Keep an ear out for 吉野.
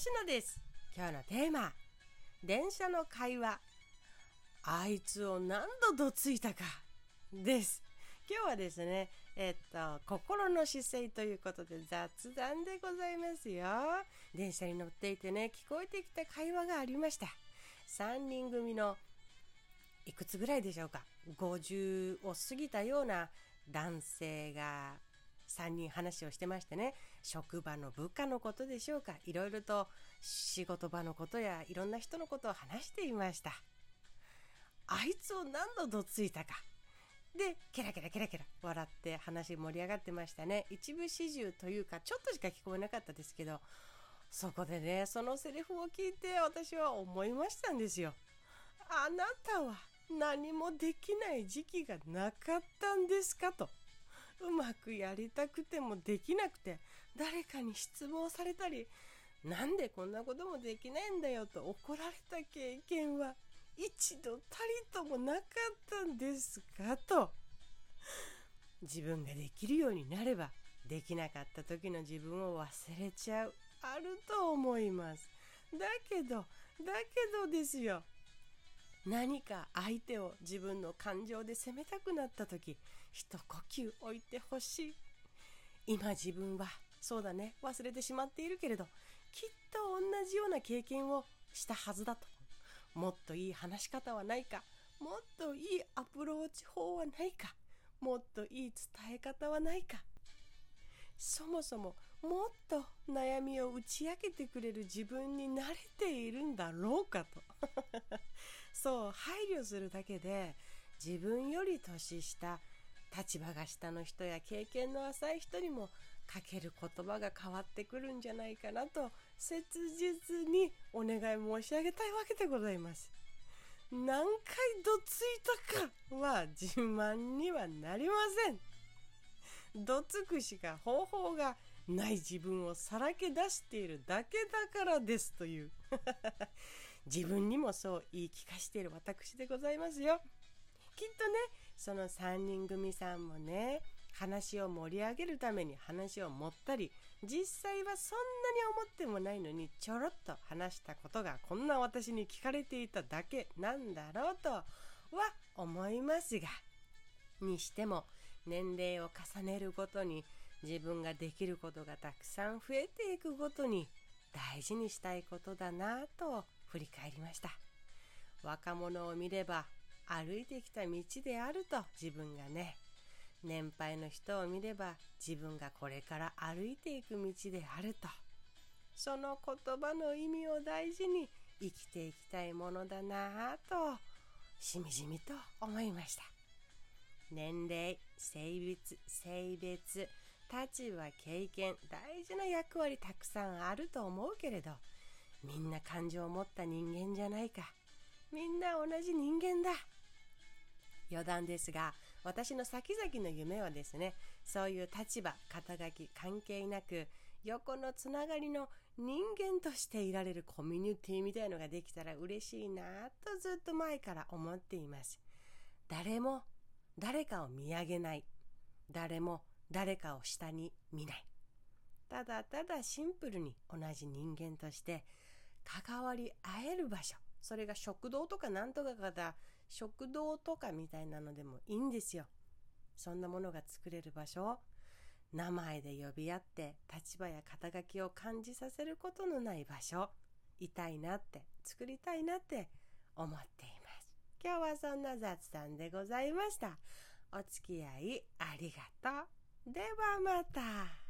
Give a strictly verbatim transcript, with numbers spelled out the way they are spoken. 吉野です。今日のテーマ、電車の会話、あいつを何度どついたかです。今日はですね、えっと心の姿勢ということで雑談でございますよ。電車に乗っていてね、聞こえてきた会話がありました。さんにん組のいくつぐらいでしょうか、ごじゅうを過ぎたような男性がさんにん話をしてましてね、職場の部下のことでしょうか、いろいろと仕事場のことやいろんな人のことを話していました。あいつを何度どついたかで、ケラケラケラケラ笑って話盛り上がってましたね。一部始終というかちょっとしか聞こえなかったですけど、そこでね、そのセリフを聞いて私は思いましたんですよ。あなたは何もできない時期がなかったんですかと。うまくやりたくてもできなくて、誰かに失望されたり、なんでこんなこともできないんだよと怒られた経験は一度たりともなかったんですかと。自分ができるようになれば、できなかった時の自分を忘れちゃう、あると思います。だけどだけどですよ、何か相手を自分の感情で責めたくなった時、一呼吸置いてほしい。今自分はそうだね、忘れてしまっているけれど、きっと同じような経験をしたはずだと。もっといい話し方はないか、もっといいアプローチ法はないか、もっといい伝え方はないか、そもそももっと悩みを打ち明けてくれる自分に慣れているんだろうかとそう、配慮するだけで自分より年下、立場が下の人や経験の浅い人にもかける言葉が変わってくるんじゃないかなと切実にお願い申し上げたいわけでございます。何回どついたかは自慢にはなりません。どつくしか方法がない自分をさらけ出しているだけだからですという自分にもそう言い聞かしている私でございますよ。きっとね、そのさんにん組さんもね、話を盛り上げるために話を盛ったり、実際はそんなに思ってもないのにちょろっと話したことがこんな私に聞かれていただけなんだろうとは思いますが、にしても年齢を重ねるごとに自分ができることがたくさん増えていくごとに大事にしたいことだなと振り返りました。若者を見れば歩いてきた道であると自分がね、年配の人を見れば自分がこれから歩いていく道であると、その言葉の意味を大事に生きていきたいものだなとしみじみと思いました。年齢、性別、性別、立場、経験、大事な役割たくさんあると思うけれど、みんな感情を持った人間じゃないか。みんな同じ人間だ。余談ですが、私の先々の夢はですね、そういう立場、肩書き関係なく、横のつながりの人間としていられるコミュニティみたいのができたら嬉しいなとずっと前から思っています。誰も誰かを見上げない。誰も誰かを下に見ない。ただただシンプルに同じ人間として関わり合える場所。それが食堂とかなんとかかだ、食堂とかみたいなのでもいいんですよ。そんなものが作れる場所を名前で呼び合って立場や肩書きを感じさせることのない場所。いたいなって、作りたいなって思っています。今日はそんな雑談でございました。お付き合いありがとう。ではまた。